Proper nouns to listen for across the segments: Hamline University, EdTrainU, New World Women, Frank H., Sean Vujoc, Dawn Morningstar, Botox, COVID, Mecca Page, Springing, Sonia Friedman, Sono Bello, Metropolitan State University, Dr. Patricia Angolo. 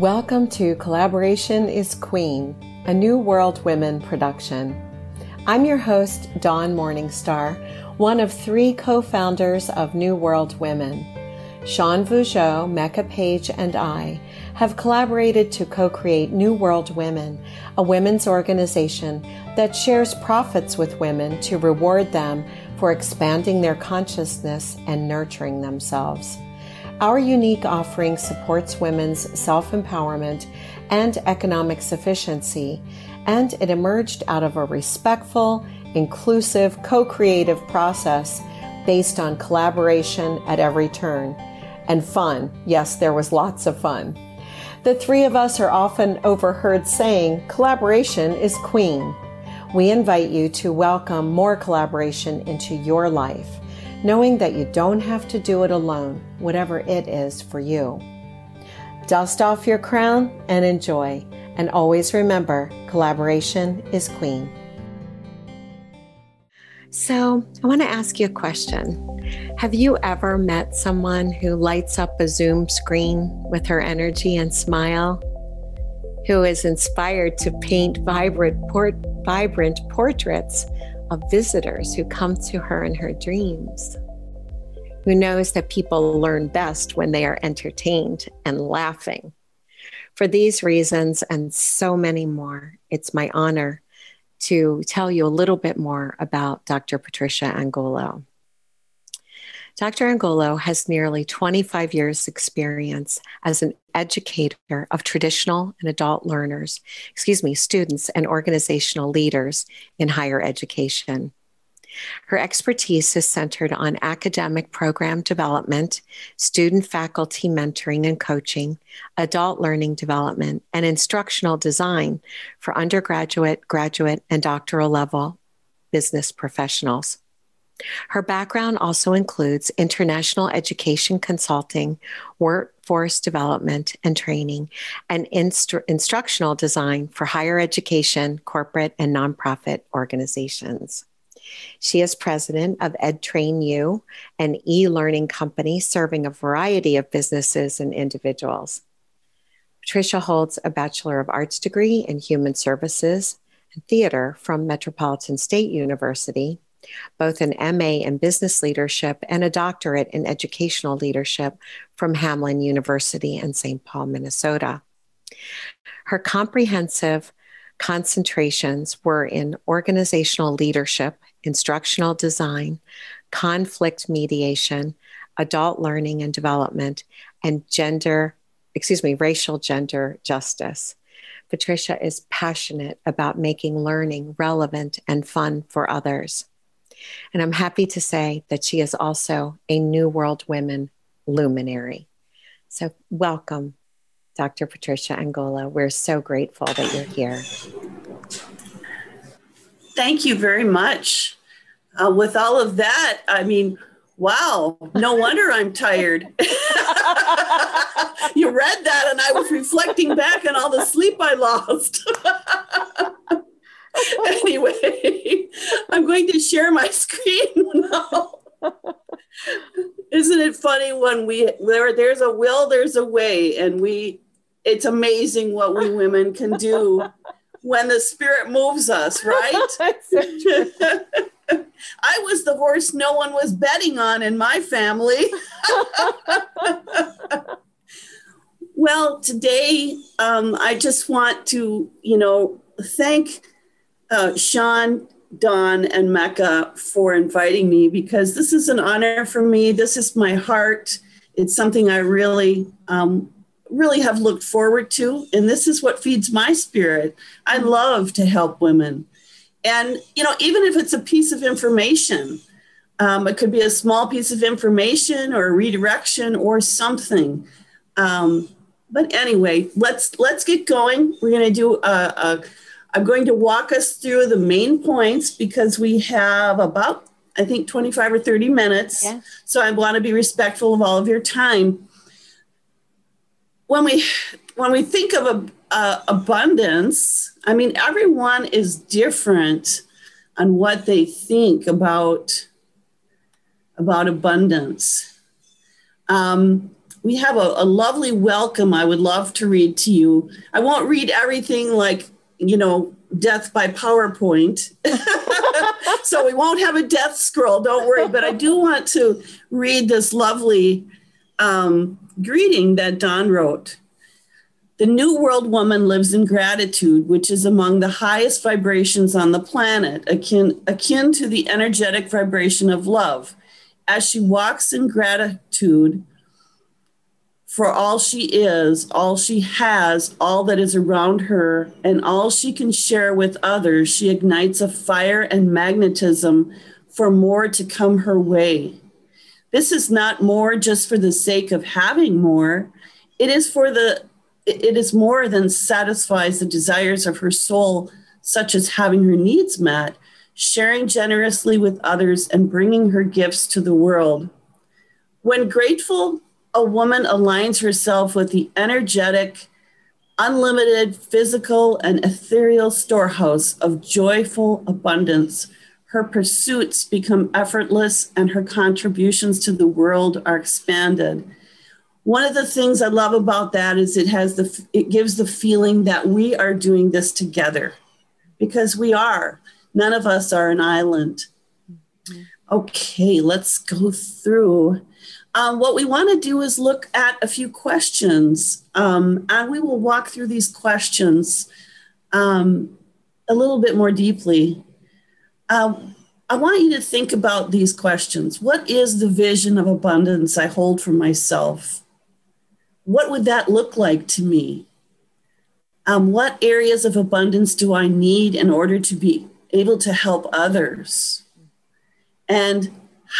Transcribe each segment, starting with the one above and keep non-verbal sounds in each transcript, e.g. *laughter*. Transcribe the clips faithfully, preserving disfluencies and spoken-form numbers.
Welcome to Collaboration is Queen, a New World Women production. I'm your host, Dawn Morningstar, one of three co-founders of New World Women. Sean Vujoc, Mecca Page, and I have collaborated to co-create New World Women, a women's organization that shares profits with women to reward them for expanding their consciousness and nurturing themselves. Our unique offering supports women's self-empowerment and economic sufficiency, and it emerged out of a respectful, inclusive, co-creative process based on collaboration at every turn. And fun. Yes, there was lots of fun. The three of us are often overheard saying, collaboration is queen. We invite you to welcome more collaboration into your life, knowing that you don't have to do it alone, whatever it is for you. Dust off your crown and enjoy. And always remember, collaboration is queen. So I want to ask you a question. Have you ever met someone who lights up a Zoom screen with her energy and smile, who is inspired to paint vibrant, port- vibrant portraits of visitors who come to her in her dreams, who knows that people learn best when they are entertained and laughing? For these reasons and so many more, it's my honor to tell you a little bit more about Doctor Patricia Angolo. Doctor Angolo has nearly twenty-five years experience as an educator of traditional and adult learners, excuse me, students and organizational leaders in higher education. Her expertise is centered on academic program development, student faculty mentoring and coaching, adult learning development, and instructional design for undergraduate, graduate, and doctoral level business professionals. Her background also includes international education consulting, workforce development and training, and instru- instructional design for higher education, corporate, and nonprofit organizations. She is president of EdTrainU, an e-learning company serving a variety of businesses and individuals. Patricia holds a Bachelor of Arts degree in Human Services and Theater from Metropolitan State University, both an M A in Business Leadership and a doctorate in Educational Leadership from Hamline University in Saint Paul, Minnesota. Her comprehensive concentrations were in organizational leadership, instructional design, conflict mediation, adult learning and development, and gender, excuse me, racial gender justice. Patricia is passionate about making learning relevant and fun for others. And I'm happy to say that she is also a New World Women luminary. So welcome, Doctor Patricia Angolo. We're so grateful that you're here. Thank you very much. Uh, with all of that, I mean, wow, no wonder I'm tired. You read that and I was reflecting back on all the sleep I lost. Anyway, I'm going to share my screen now. Isn't it funny when we there, there's a will, there's a way, and we it's amazing what we women can do when the spirit moves us, right? That's so true. *laughs* I was the horse no one was betting on in my family. Well, today um, I just want to, you know, thank Uh, Sean, Dawn, and Mecca for inviting me, because this is an honor for me. This is my heart. It's something I really, um, really have looked forward to. And this is what feeds my spirit. I love to help women. And, you know, even if it's a piece of information, um, it could be a small piece of information or a redirection or something. Um, but anyway, let's, let's get going. We're going to do a, a I'm going to walk us through the main points because we have about, I think, twenty-five or thirty minutes. Yeah. So I want to be respectful of all of your time. When we when we think of a, uh, abundance, I mean, everyone is different on what they think about, about abundance. Um, we have a, a lovely welcome I would love to read to you. I won't read everything like, you know, death by PowerPoint. So we won't have a death scroll, don't worry. But I do want to read this lovely um, greeting that Dawn wrote. The New World Woman lives in gratitude, which is among the highest vibrations on the planet, akin, akin to the energetic vibration of love. As she walks in gratitude for all she is, all she has, all that is around her, and all she can share with others, she ignites a fire and magnetism for more to come her way. This is not more just for the sake of having more. It is for the It is more than satisfies the desires of her soul, such as having her needs met, sharing generously with others, and bringing her gifts to the world. When grateful, a woman aligns herself with the energetic, unlimited physical and ethereal storehouse of joyful abundance. Her pursuits become effortless and her contributions to the world are expanded. One of the things I love about that is it has the, it gives the feeling that we are doing this together, because we are. None of us are an island. Okay, let's go through. Um, what we want to do is look at a few questions, um, and we will walk through these questions um, a little bit more deeply. Um, I want you to think about these questions. What is the vision of abundance I hold for myself? What would that look like to me? Um, what areas of abundance do I need in order to be able to help others? And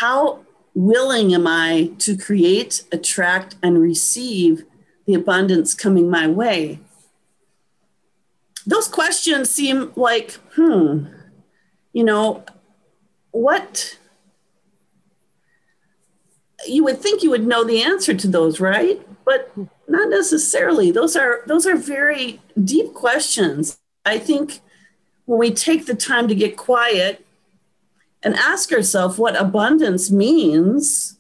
how willing am I to create, attract, and receive the abundance coming my way? Those questions seem like, hmm, you know, what, you would think you would know the answer to those, right? But not necessarily. Those are those are very deep questions. I think when we take the time to get quiet and ask ourselves what abundance means,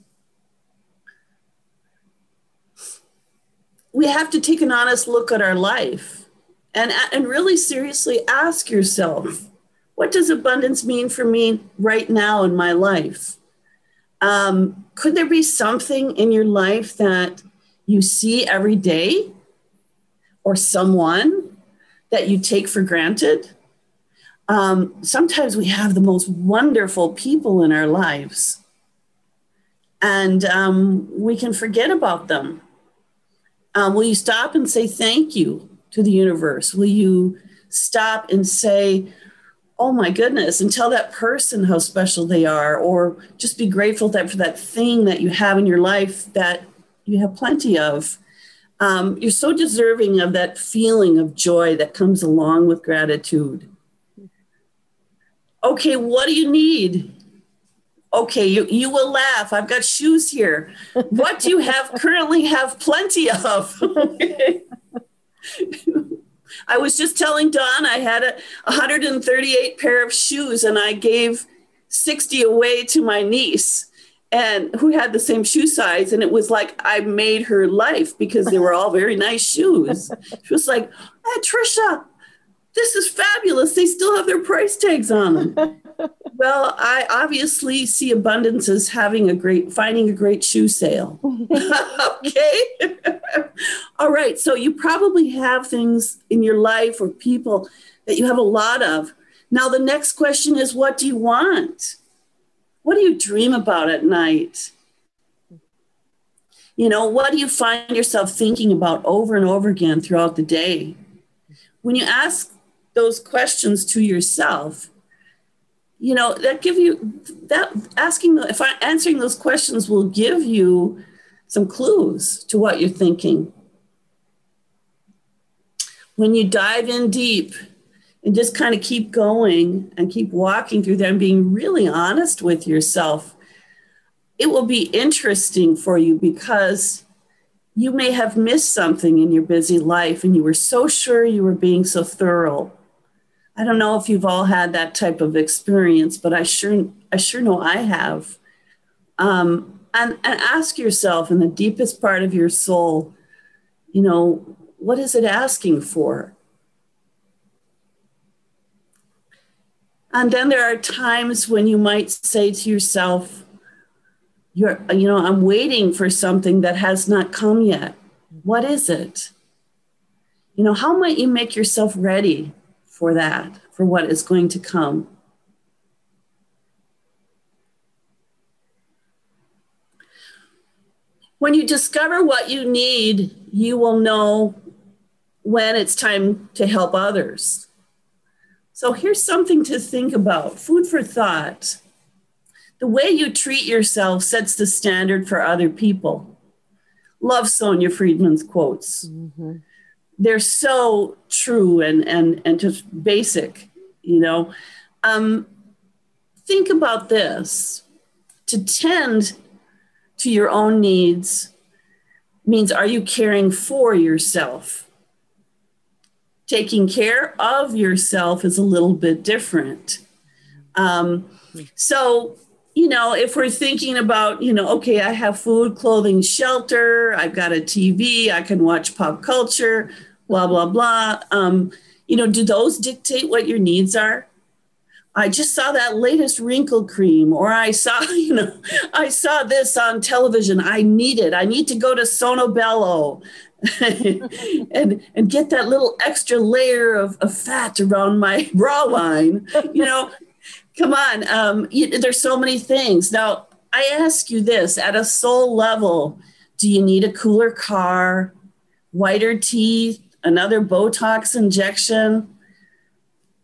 we have to take an honest look at our life and, and really seriously ask yourself, what does abundance mean for me right now in my life? Um, could there be something in your life that you see every day, or someone that you take for granted? Um, sometimes we have the most wonderful people in our lives, and um, we can forget about them. Um, will you stop and say thank you to the universe? Will you stop and say, oh my goodness, and tell that person how special they are, or just be grateful that for that thing that you have in your life that you have plenty of. Um, you're so deserving of that feeling of joy that comes along with gratitude. Okay, what do you need? Okay, you, you will laugh. I've got shoes here. What do you have currently have plenty of? I was just telling Dawn I had a one hundred thirty-eight pair of shoes, and I gave sixty away to my niece, and who had the same shoe size. And it was like I made her life, because they were all very nice shoes. She was like, hey, Tricia, this is fabulous. They still have their price tags on them. Well, I obviously see abundance as having a great, finding a great shoe sale. Okay. All right. So you probably have things in your life or people that you have a lot of. Now, the next question is, what do you want? What do you dream about at night? You know, what do you find yourself thinking about over and over again throughout the day? When you ask those questions to yourself, you know, that give you that asking, if I answering those questions will give you some clues to what you're thinking. When you dive in deep and just kind of keep going and keep walking through them, being really honest with yourself, it will be interesting for you, because you may have missed something in your busy life and you were so sure you were being so thorough. I don't know if you've all had that type of experience, but I sure I sure know I have. Um, and, and ask yourself in the deepest part of your soul, you know, what is it asking for? And then there are times when you might say to yourself, You're, you know, I'm waiting for something that has not come yet. What is it? You know, how might you make yourself ready for that, for what is going to come? When you discover what you need, you will know when it's time to help others. So here's something to think about, food for thought. The way you treat yourself sets the standard for other people. Love Sonia Friedman's quotes. Mm-hmm. They're so true and, and, and just basic, you know. Um, think about this. To tend to your own needs means, are you caring for yourself? Taking care of yourself is a little bit different. Um, so... You know, if we're thinking about, you know, okay, I have food, clothing, shelter, I've got a T V, I can watch pop culture, blah, blah, blah. Um, you know, do those dictate what your needs are? I just saw that latest wrinkle cream, or I saw, you know, I saw this on television. I need it. I need to go to Sono Bello and, and get that little extra layer of, of fat around my bra line, you know. Come on, um, you, there's so many things. Now, I ask you this, at a soul level, do you need a cooler car, whiter teeth, another Botox injection?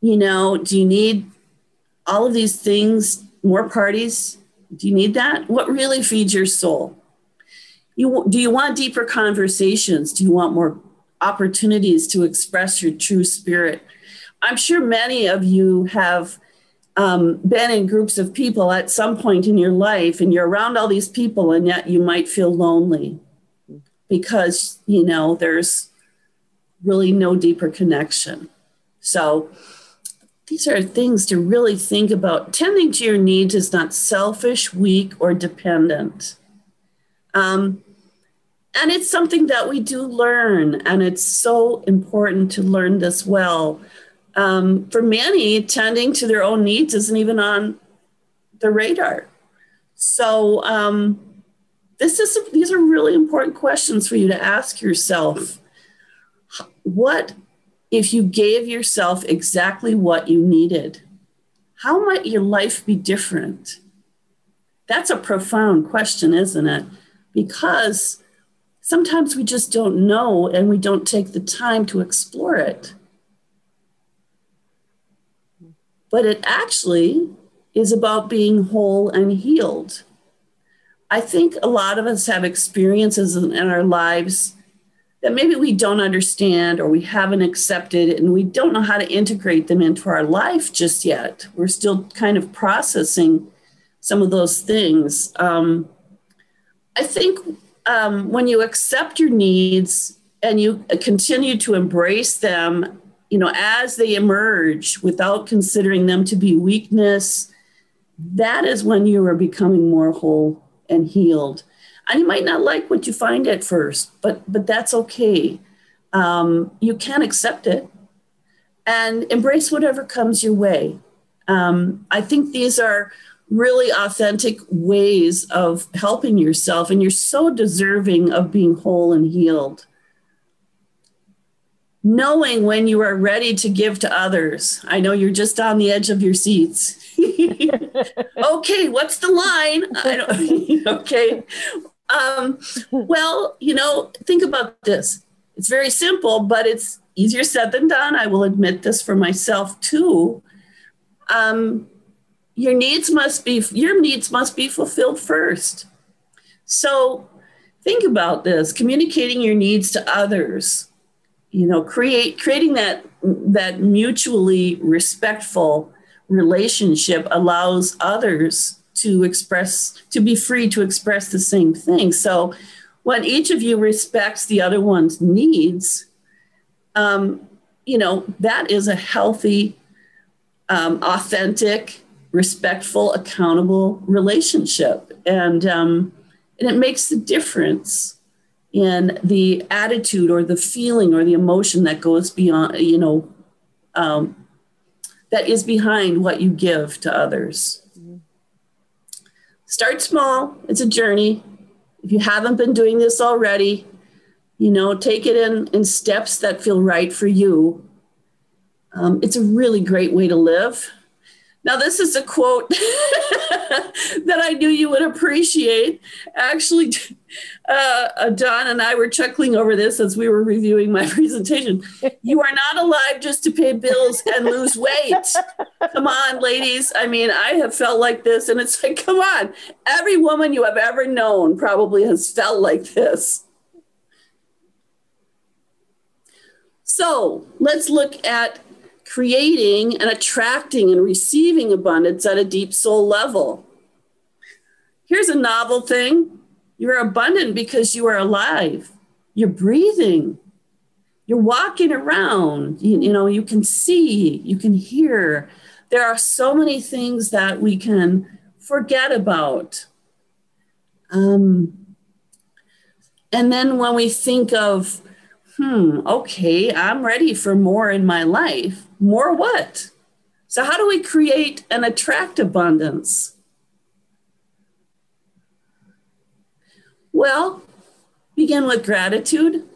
You know, do you need all of these things, more parties? Do you need that? What really feeds your soul? You, do you want deeper conversations? Do you want more opportunities to express your true spirit? I'm sure many of you have Um, been in groups of people at some point in your life, and you're around all these people, and yet you might feel lonely because, you know, there's really no deeper connection. So these are things to really think about. Tending to your needs is not selfish, weak, or dependent. Um, and it's something that we do learn, and it's so important to learn this well. Um, for many, tending to their own needs isn't even on the radar. So um, this is, these are really important questions for you to ask yourself. What if you gave yourself exactly what you needed? How might your life be different? That's a profound question, isn't it? Because sometimes we just don't know, and we don't take the time to explore it. But it actually is about being whole and healed. I think a lot of us have experiences in our lives that maybe we don't understand, or we haven't accepted, and we don't know how to integrate them into our life just yet. We're still kind of processing some of those things. Um, I think um, when you accept your needs and you continue to embrace them, you know, as they emerge without considering them to be weakness, that is when you are becoming more whole and healed. And you might not like what you find at first, but but that's okay. Um, you can accept it and embrace whatever comes your way. Um, I think these are really authentic ways of helping yourself, and you're so deserving of being whole and healed. Knowing when you are ready to give to others. I know you're just on the edge of your seats. Okay, what's the line? I don't, okay. Um, well, you know, think about this. It's very simple, but it's easier said than done. I will admit this for myself too. Um, your needs must be, your needs must be fulfilled first. So think about this, communicating your needs to others. You know, create creating that that mutually respectful relationship allows others to express, to be free to express the same thing. So when each of you respects the other one's needs, um, you know, that is a healthy, um, authentic, respectful, accountable relationship. And um, And it makes a difference in the attitude or the feeling or the emotion that goes beyond, you know, um, that is behind what you give to others. Mm-hmm. Start small. It's a journey. If you haven't been doing this already, you know, take it in, in steps that feel right for you. Um, it's a really great way to live. Now, this is a quote that I knew you would appreciate. Actually, uh, Dawn and I were chuckling over this as we were reviewing my presentation. You are not alive just to pay bills and lose weight. Come on, ladies. I mean, I have felt like this, and it's like, come on. Every woman you have ever known probably has felt like this. So let's look at creating and attracting and receiving abundance at a deep soul level. Here's a novel thing. You're abundant because you are alive. You're breathing. You're walking around. You, you know, you can see, you can hear. There are so many things that we can forget about. Um, and then when we think of, hmm, okay, I'm ready for more in my life. More what? So how do we create and attract abundance? Well, begin with gratitude.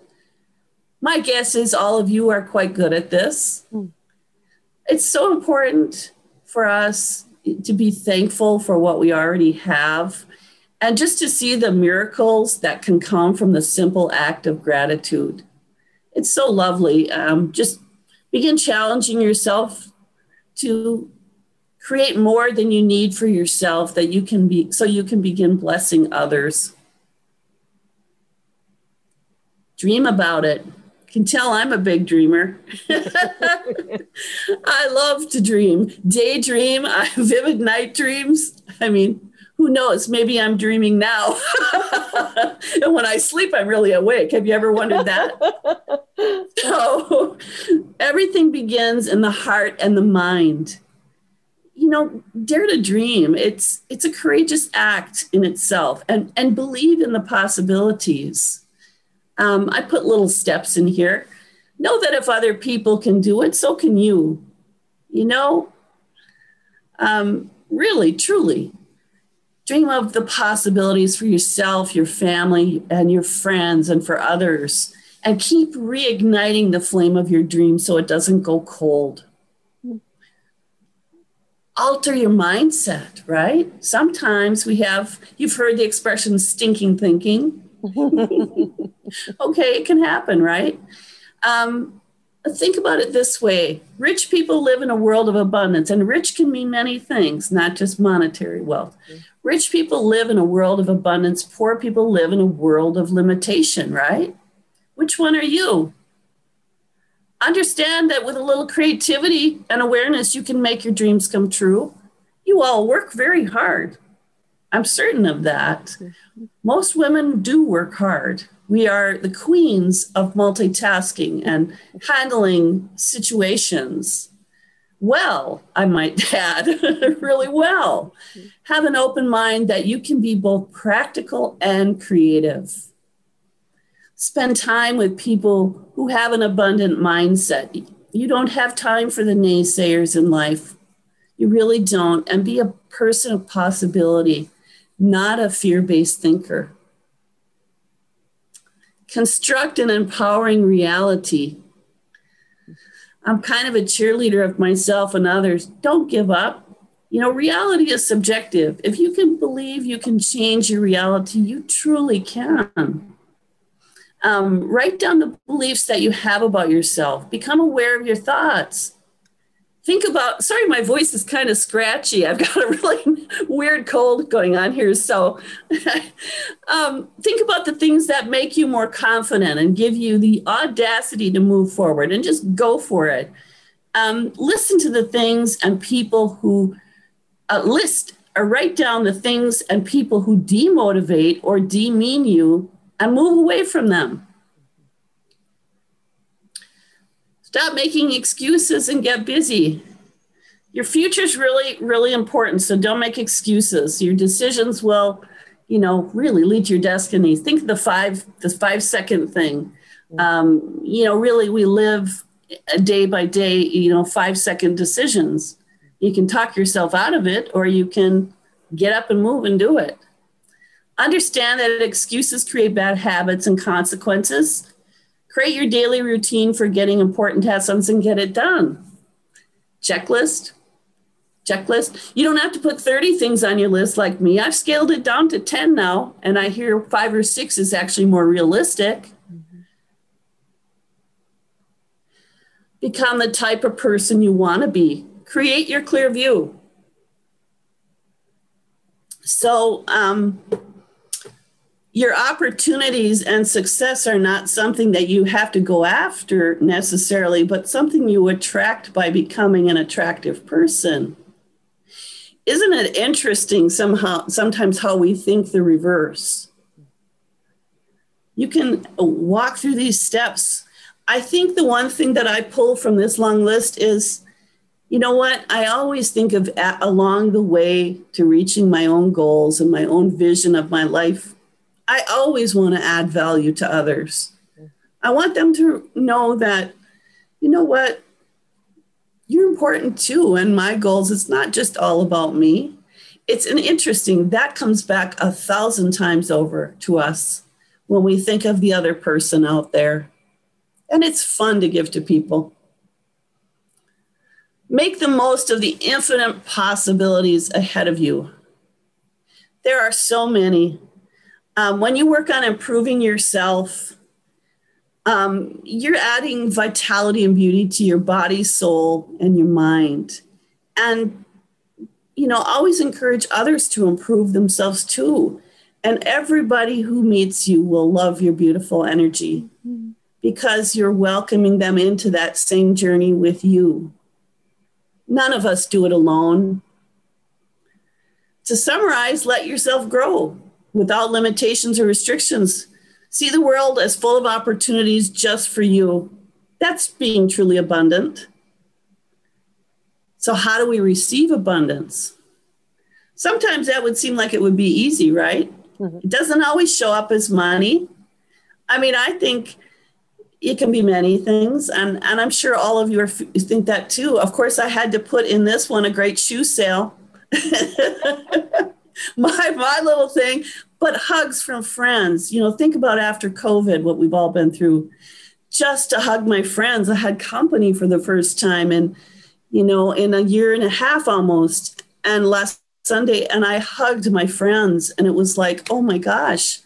My guess is all of you are quite good at this. It's so important for us to be thankful for what we already have and just to see the miracles that can come from the simple act of gratitude. It's so lovely. Um, just begin challenging yourself to create more than you need for yourself that you can be, so you can begin blessing others. Dream about it. You can tell I'm a big dreamer. I love to dream. Daydream, I have vivid night dreams. I mean, who knows? Maybe I'm dreaming now. And when I sleep, I'm really awake. Have you ever wondered that? So everything begins in the heart and the mind. You know, dare to dream. It's it's a courageous act in itself, and, and believe in the possibilities. Um, I put little steps in here. Know that if other people can do it, so can you. You know, um, really, truly. Dream of the possibilities for yourself, your family, and your friends, and for others. And keep reigniting the flame of your dream so it doesn't go cold. Alter your mindset, right? Sometimes we have, you've heard the expression stinking thinking. Okay, it can happen, right? Um, think about it this way. Rich people live in a world of abundance, and rich can mean many things, not just monetary wealth. Rich people live in a world of abundance. Poor people live in a world of limitation, right? Which one are you? Understand that with a little creativity and awareness, you can make your dreams come true. You all work very hard. I'm certain of that. Most women do work hard. We are the queens of multitasking and handling situations. Well, I might add, really well. Have an open mind that you can be both practical and creative. Spend time with people who have an abundant mindset. You don't have time for the naysayers in life. You really don't. And be a person of possibility, not a fear-based thinker. Construct an empowering reality. I'm kind of a cheerleader of myself and others. Don't give up. You know, reality is subjective. If you can believe you can change your reality, you truly can. Um, write down the beliefs that you have about yourself. Become aware of your thoughts. Think about, sorry, my voice is kind of scratchy. I've got a really weird cold going on here. So um, think about the things that make you more confident and give you the audacity to move forward and just go for it. Um, listen to the things and people who uh, list or write down the things and people who demotivate or demean you and move away from them. Stop making excuses and get busy. Your future is really, really important. So don't make excuses. Your decisions will you know, really lead your destiny. Think of the five, the five second thing. Um, you know, really we live a day by day, you know, five second decisions. You can talk yourself out of it, or you can get up and move and do it. Understand that excuses create bad habits and consequences. Create your daily routine for getting important tasks and get it done. Checklist. Checklist. You don't have to put thirty things on your list like me. I've scaled it down to ten now, and I hear five or six is actually more realistic. Mm-hmm. Become the type of person you want to be. Create your clear view. So um, your opportunities and success are not something that you have to go after necessarily, but something you attract by becoming an attractive person. Isn't it interesting somehow, sometimes how we think the reverse? You can walk through these steps. I think the one thing that I pull from this long list is, you know what? I always think of at, along the way to reaching my own goals and my own vision of my life, I always want to add value to others. I want them to know that, you know what? You're important too. And my goals, it's not just all about me. It's an interesting, that comes back a thousand times over to us when we think of the other person out there. And it's fun to give to people. Make the most of the infinite possibilities ahead of you. There are so many. Um, when you work on improving yourself, um, you're adding vitality and beauty to your body, soul, and your mind. And, you know, always encourage others to improve themselves too. And everybody who meets you will love your beautiful energy because you're welcoming them into that same journey with you. None of us do it alone. To summarize, let yourself grow without limitations or restrictions. See the world as full of opportunities just for you. That's being truly abundant. So how do we receive abundance? Sometimes that would seem like it would be easy, right? Mm-hmm. It doesn't always show up as money. I mean, I think it can be many things. And, and I'm sure all of you are, think that too. Of course, I had to put in this one, a great shoe sale, my, my little thing, but hugs from friends. You know, think about after COVID, what we've all been through. Just to hug my friends. I had company for the first time in, you know, in a year and a half almost. And last Sunday, and I hugged my friends and it was like, oh my gosh,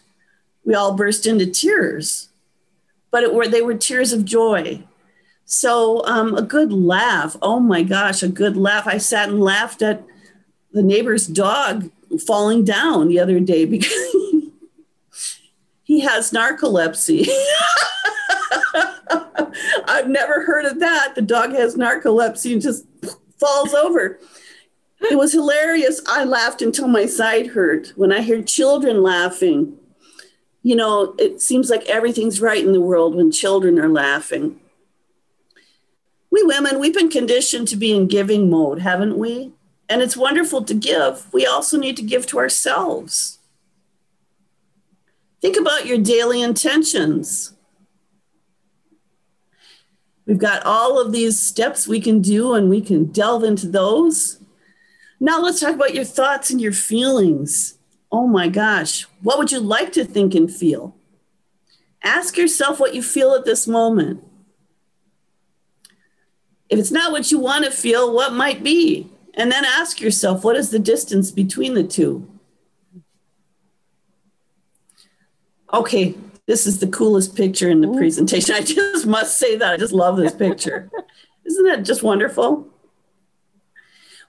we all burst into tears. But it were, they were tears of joy. So um, a good laugh. Oh, my gosh, a good laugh. I sat and laughed at the neighbor's dog falling down the other day because he has narcolepsy. I've never heard of that. The dog has narcolepsy and just falls over. It was hilarious. I laughed until my side hurt when I heard children laughing. You know, it seems like everything's right in the world when children are laughing. We women, we've been conditioned to be in giving mode, haven't we? And it's wonderful to give. We also need to give to ourselves. Think about your daily intentions. We've got all of these steps we can do, and we can delve into those. Now let's talk about your thoughts and your feelings. Oh my gosh, what would you like to think and feel? Ask yourself what you feel at this moment. If it's not what you want to feel, what might be? And then ask yourself, what is the distance between the two? Okay, this is the coolest picture in the Ooh. presentation. I just must say that. I just love this picture. Isn't that just wonderful?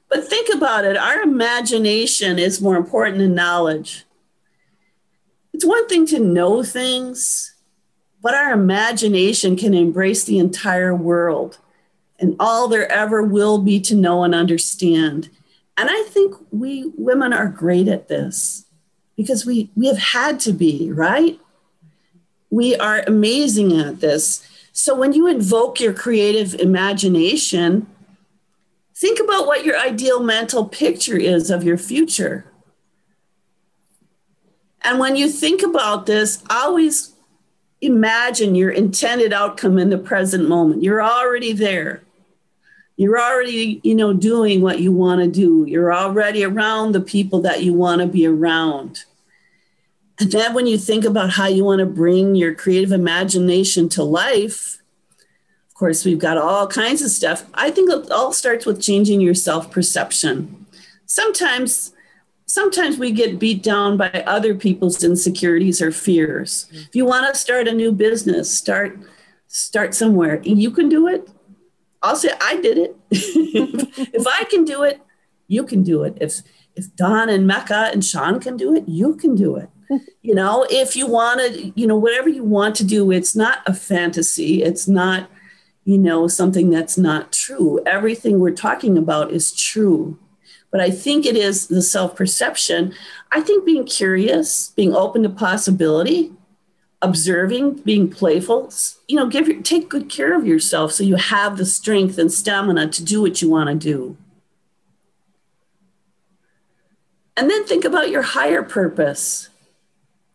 But think about it. Our imagination is more important than knowledge. It's one thing to know things, but our imagination can embrace the entire world and all there ever will be to know and understand. And I think we women are great at this because we, we have had to be, right? We are amazing at this. So when you invoke your creative imagination, think about what your ideal mental picture is of your future. And when you think about this, always imagine your intended outcome in the present moment. You're already there. You're already, you know, doing what you want to do. You're already around the people that you want to be around. And then when you think about how you want to bring your creative imagination to life, of course, we've got all kinds of stuff. I think it all starts with changing your self-perception. Sometimes, sometimes we get beat down by other people's insecurities or fears. If you want to start a new business, start, start somewhere. You can do it. I'll say, I did it. If I can do it, you can do it. If if Dawn and Mecca and Sean can do it, you can do it. You know, if you want to, you know, whatever you want to do, it's not a fantasy. It's not, you know, something that's not true. Everything we're talking about is true. But I think it is the self-perception. I think being curious, being open to possibility, observing, being playful, you know, give your, take good care of yourself so you have the strength and stamina to do what you want to do. And then think about your higher purpose.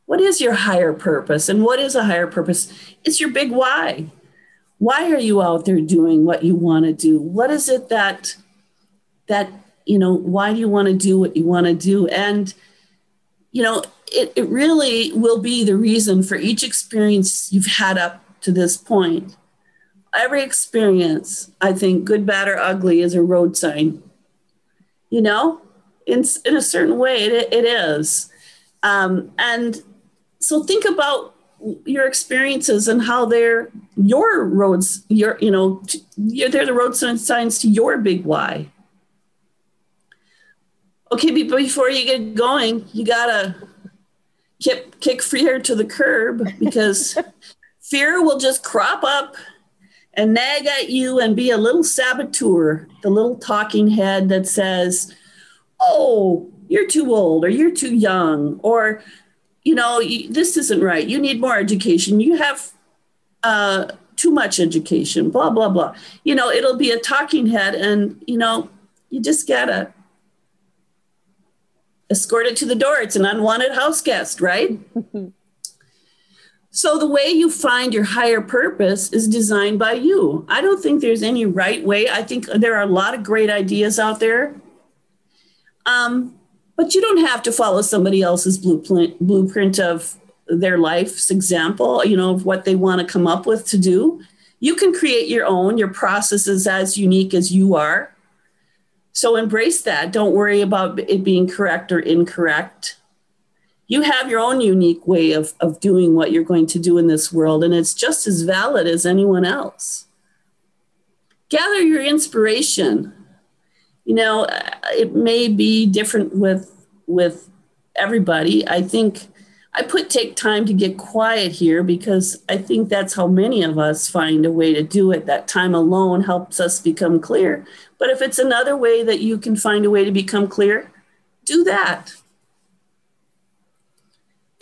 What is your higher purpose? And what is a higher purpose? It's your big why. Why are you out there doing what you want to do? What is it that, that, you know, why do you want to do what you want to do? And, you know, It, it really will be the reason for each experience you've had up to this point. Every experience, I think, good, bad, or ugly, is a road sign. You know, in, in a certain way, it, it is. Um, and so think about your experiences and how they're your roads, your, you know, they're the road signs to your big why. Okay, but before you get going, you got to Kick, kick fear to the curb, because fear will just crop up and nag at you and be a little saboteur, the little talking head that says, oh, you're too old, or you're too young, or, you know, this isn't right. You need more education. You have uh, too much education, blah, blah, blah. You know, it'll be a talking head, and, you know, you just gotta escort it to the door. It's an unwanted house guest, right? So the way you find your higher purpose is designed by you. I don't think there's any right way. I think there are a lot of great ideas out there. Um, but you don't have to follow somebody else's blueprint, blueprint of their life's example, you know, of what they want to come up with to do. You can create your own. Your process is as unique as you are. So embrace that. Don't worry about it being correct or incorrect. You have your own unique way of, of doing what you're going to do in this world, and it's just as valid as anyone else. Gather your inspiration. You know, it may be different with, with everybody. I think I put take time to get quiet here, because I think that's how many of us find a way to do it. That time alone helps us become clear. But if it's another way that you can find a way to become clear, do that.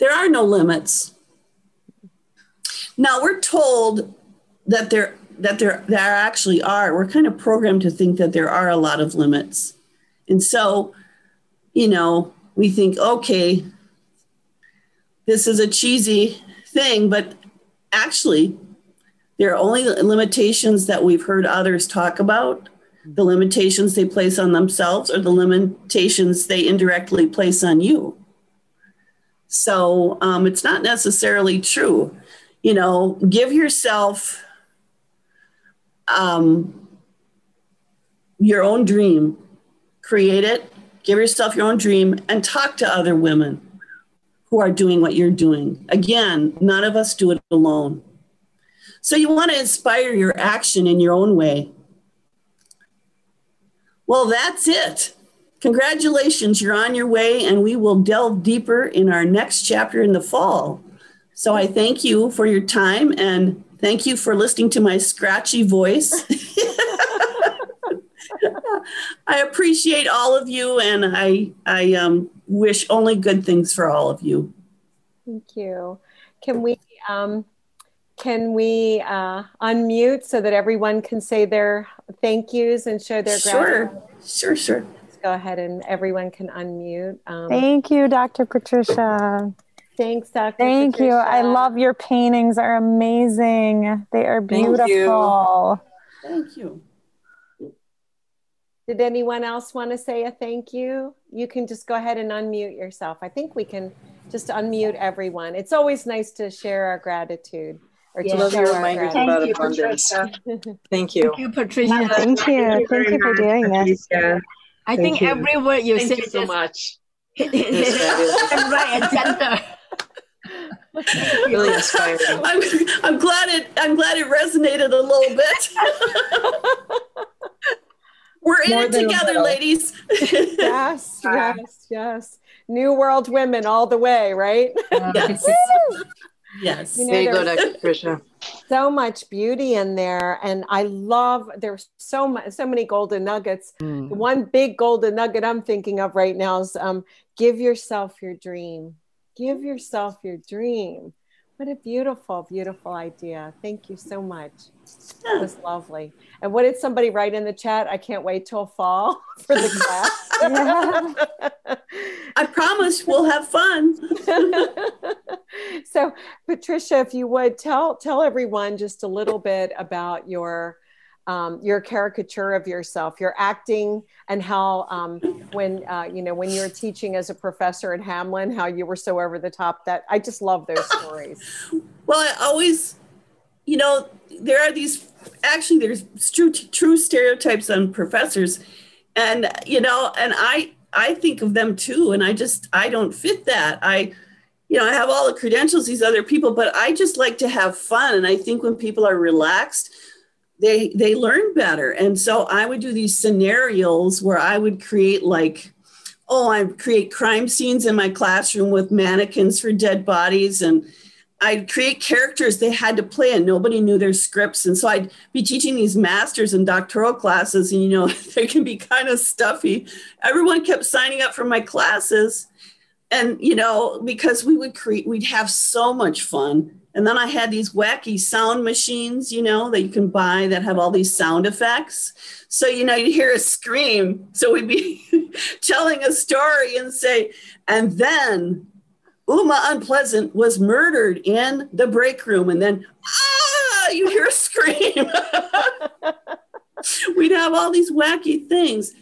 There are no limits. Now, we're told that there, that there, there actually are. We're kind of programmed to think that there are a lot of limits. And so, you know, we think, okay, this is a cheesy thing, but actually, there are only limitations that we've heard others talk about. The limitations they place on themselves, or the limitations they indirectly place on you. So um, it's not necessarily true. You know, give yourself um, your own dream, create it, give yourself your own dream, and talk to other women who are doing what you're doing. Again, none of us do it alone. So you want to inspire your action in your own way. Well, that's it. Congratulations, you're on your way, and we will delve deeper in our next chapter in the fall. So I thank you for your time, and thank you for listening to my scratchy voice. I appreciate all of you, and I, I um, wish only good things for all of you. Thank you. Can we, um, can we uh, unmute so that everyone can say their thank yous and show their gratitude? Sure, sure, sure. Let's go ahead and everyone can unmute. Um, thank you, Doctor Patricia. Thanks, Doctor Thank Patricia. you. I love your paintings. Are amazing. They are beautiful. Thank you. Thank you. Did anyone else want to say a thank you? You can just go ahead and unmute yourself. I think we can just unmute everyone. It's always nice to share our gratitude. Or yeah, to share our gratitude. Thank, about you, abundance. Thank you. Thank you, Patricia. Yeah, thank, thank you. you thank you for much, doing this. Patricia. I thank think you. every word you thank said you so just, much. right and center. Really inspiring. I'm, I'm glad it. I'm glad it resonated a little bit. We're in More it together, ladies. Yes, yes, yes. New World Women all the way, right? Uh, yes. Yes. You know, there you go, Doctor Patricia. So much beauty in there. And I love, there's so much, so many golden nuggets. Mm. One big golden nugget I'm thinking of right now is um, give yourself your dream. Give yourself your dream. What a beautiful, beautiful idea. Thank you so much. That was lovely. And what did somebody write in the chat? I can't wait till fall for the class. Yeah. I promise we'll have fun. So, Patricia, if you would tell tell everyone just a little bit about your um, your caricature of yourself, your acting, and how um, when uh, you know when you were teaching as a professor at Hamline, how you were so over the top. That I just love those stories. Well, I always. You know, there are these, actually there's true, true stereotypes on professors, and, you know, and I, I think of them too. And I just, I don't fit that. I, you know, I have all the credentials, these other people, but I just like to have fun. And I think when people are relaxed, they, they learn better. And so I would do these scenarios where I would create like, oh, I create crime scenes in my classroom with mannequins for dead bodies, and I'd create characters they had to play, and nobody knew their scripts. And so I'd be teaching these master's and doctoral classes, and, you know, they can be kind of stuffy. Everyone kept signing up for my classes. And, you know, because we would create, we'd have so much fun. And then I had these wacky sound machines, you know, that you can buy that have all these sound effects. So, you know, you'd hear a scream. So we'd be telling a story and say, and then Uma Unpleasant was murdered in the break room. And then, ah, you hear a scream. We'd have all these wacky things,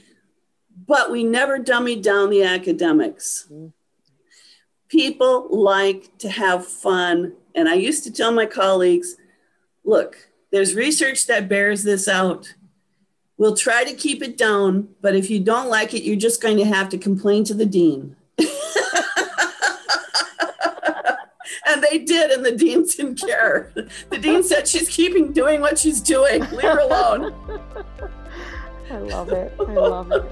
but we never dummied down the academics. Mm-hmm. People like to have fun. And I used to tell my colleagues, look, there's research that bears this out. We'll try to keep it down, but if you don't like it, you're just going to have to complain to the dean. And they did, and the dean didn't care. The dean said, she's keeping doing what she's doing. Leave her alone. I love it. I love it.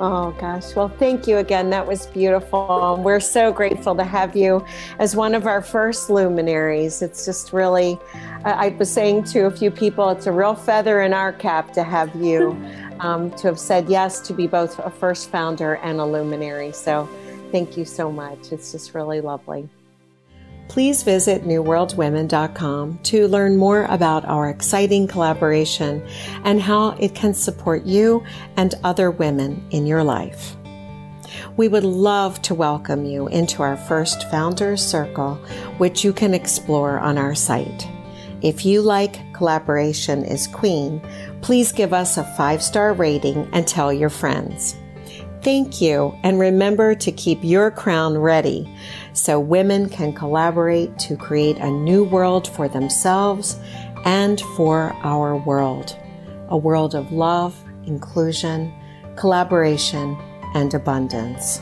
Oh, gosh. Well, thank you again. That was beautiful. We're so grateful to have you as one of our first luminaries. It's just really, I, I was saying to a few people, it's a real feather in our cap to have you, um, to have said yes, to be both a first founder and a luminary. So thank you so much. It's just really lovely. Please visit new world women dot com to learn more about our exciting collaboration and how it can support you and other women in your life. We would love to welcome you into our first Founders Circle, which you can explore on our site. If you like Collaboration is Queen, please give us a five-star rating and tell your friends. Thank you, and remember to keep your crown ready so women can collaborate to create a new world for themselves and for our world. A world of love, inclusion, collaboration, and abundance.